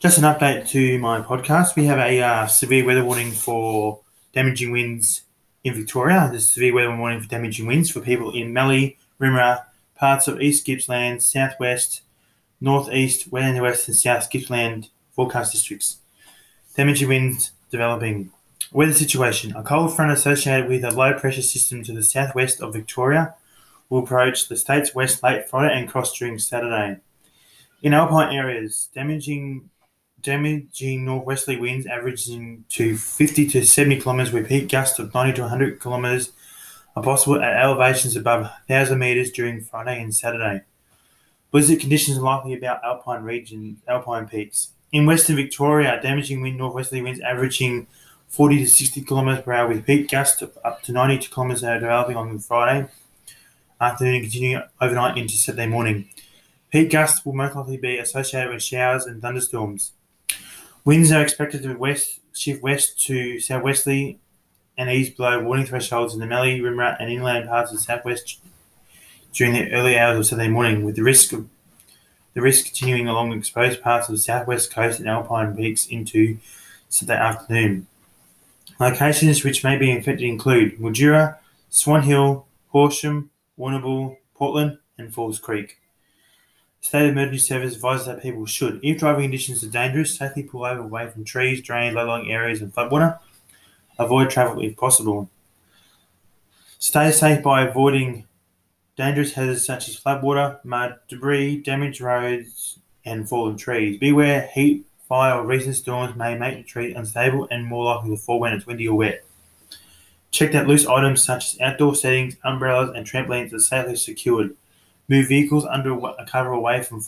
Just an update to my podcast. We have a severe weather warning for damaging winds in Victoria. There's a severe weather warning for damaging winds for people in Mallee, Wimmera, parts of East Gippsland, Southwest, Northeast, West and South Gippsland forecast districts. Damaging winds developing. Weather situation. A cold front associated with a low pressure system to the southwest of Victoria will approach the state's west late Friday and cross during Saturday. In alpine areas, damaging northwesterly winds averaging to 50 to 70 kilometres with peak gusts of 90 to 100 kilometres are possible at elevations above 1,000 metres during Friday and Saturday. Blizzard conditions are likely about alpine peaks. In western Victoria, damaging northwesterly winds averaging 40 to 60 kilometres per hour with peak gusts of up to 90 kilometres are developing on Friday afternoon and continuing overnight into Saturday morning. Peak gusts will most likely be associated with showers and thunderstorms. Winds are expected to shift west to southwesterly and east below warning thresholds in the Mallee, Rimrat and inland parts of the southwest during the early hours of Saturday morning, with the risk continuing along exposed parts of the southwest coast and alpine peaks into Saturday afternoon. Locations which may be affected include Mildura, Swan Hill, Horsham, Warrnambool, Portland and Falls Creek. State Emergency Service advises that people should, if driving conditions are dangerous, safely pull over away from trees, drain, low-lying areas and floodwater. Avoid travel if possible. Stay safe by avoiding dangerous hazards such as floodwater, mud, debris, damaged roads and fallen trees. Beware heat, fire or recent storms may make the tree unstable and more likely to fall when it's windy or wet. Check that loose items such as outdoor settings, umbrellas and trampolines are safely secured. Move vehicles under a cover away from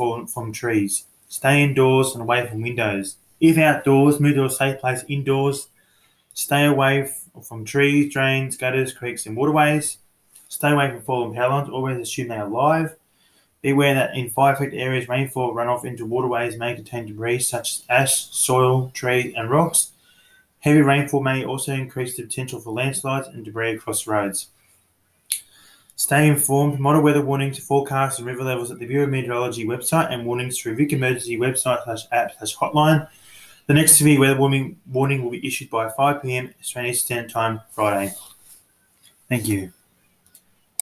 trees. Stay indoors and away from windows. If outdoors, move to a safe place indoors. Stay away from trees, drains, gutters, creeks and waterways. Stay away from fallen power lines. Always assume they are live. Beware that in fire-affected areas, rainfall runoff into waterways may contain debris such as ash, soil, trees and rocks. Heavy rainfall may also increase the potential for landslides and debris across roads. Stay informed. Model weather warnings, forecasts and river levels at the Bureau of Meteorology website and warnings through Vic Emergency website/app/hotline. The next severe weather warning will be issued by 5 p.m. Australian Standard Time Friday. Thank you.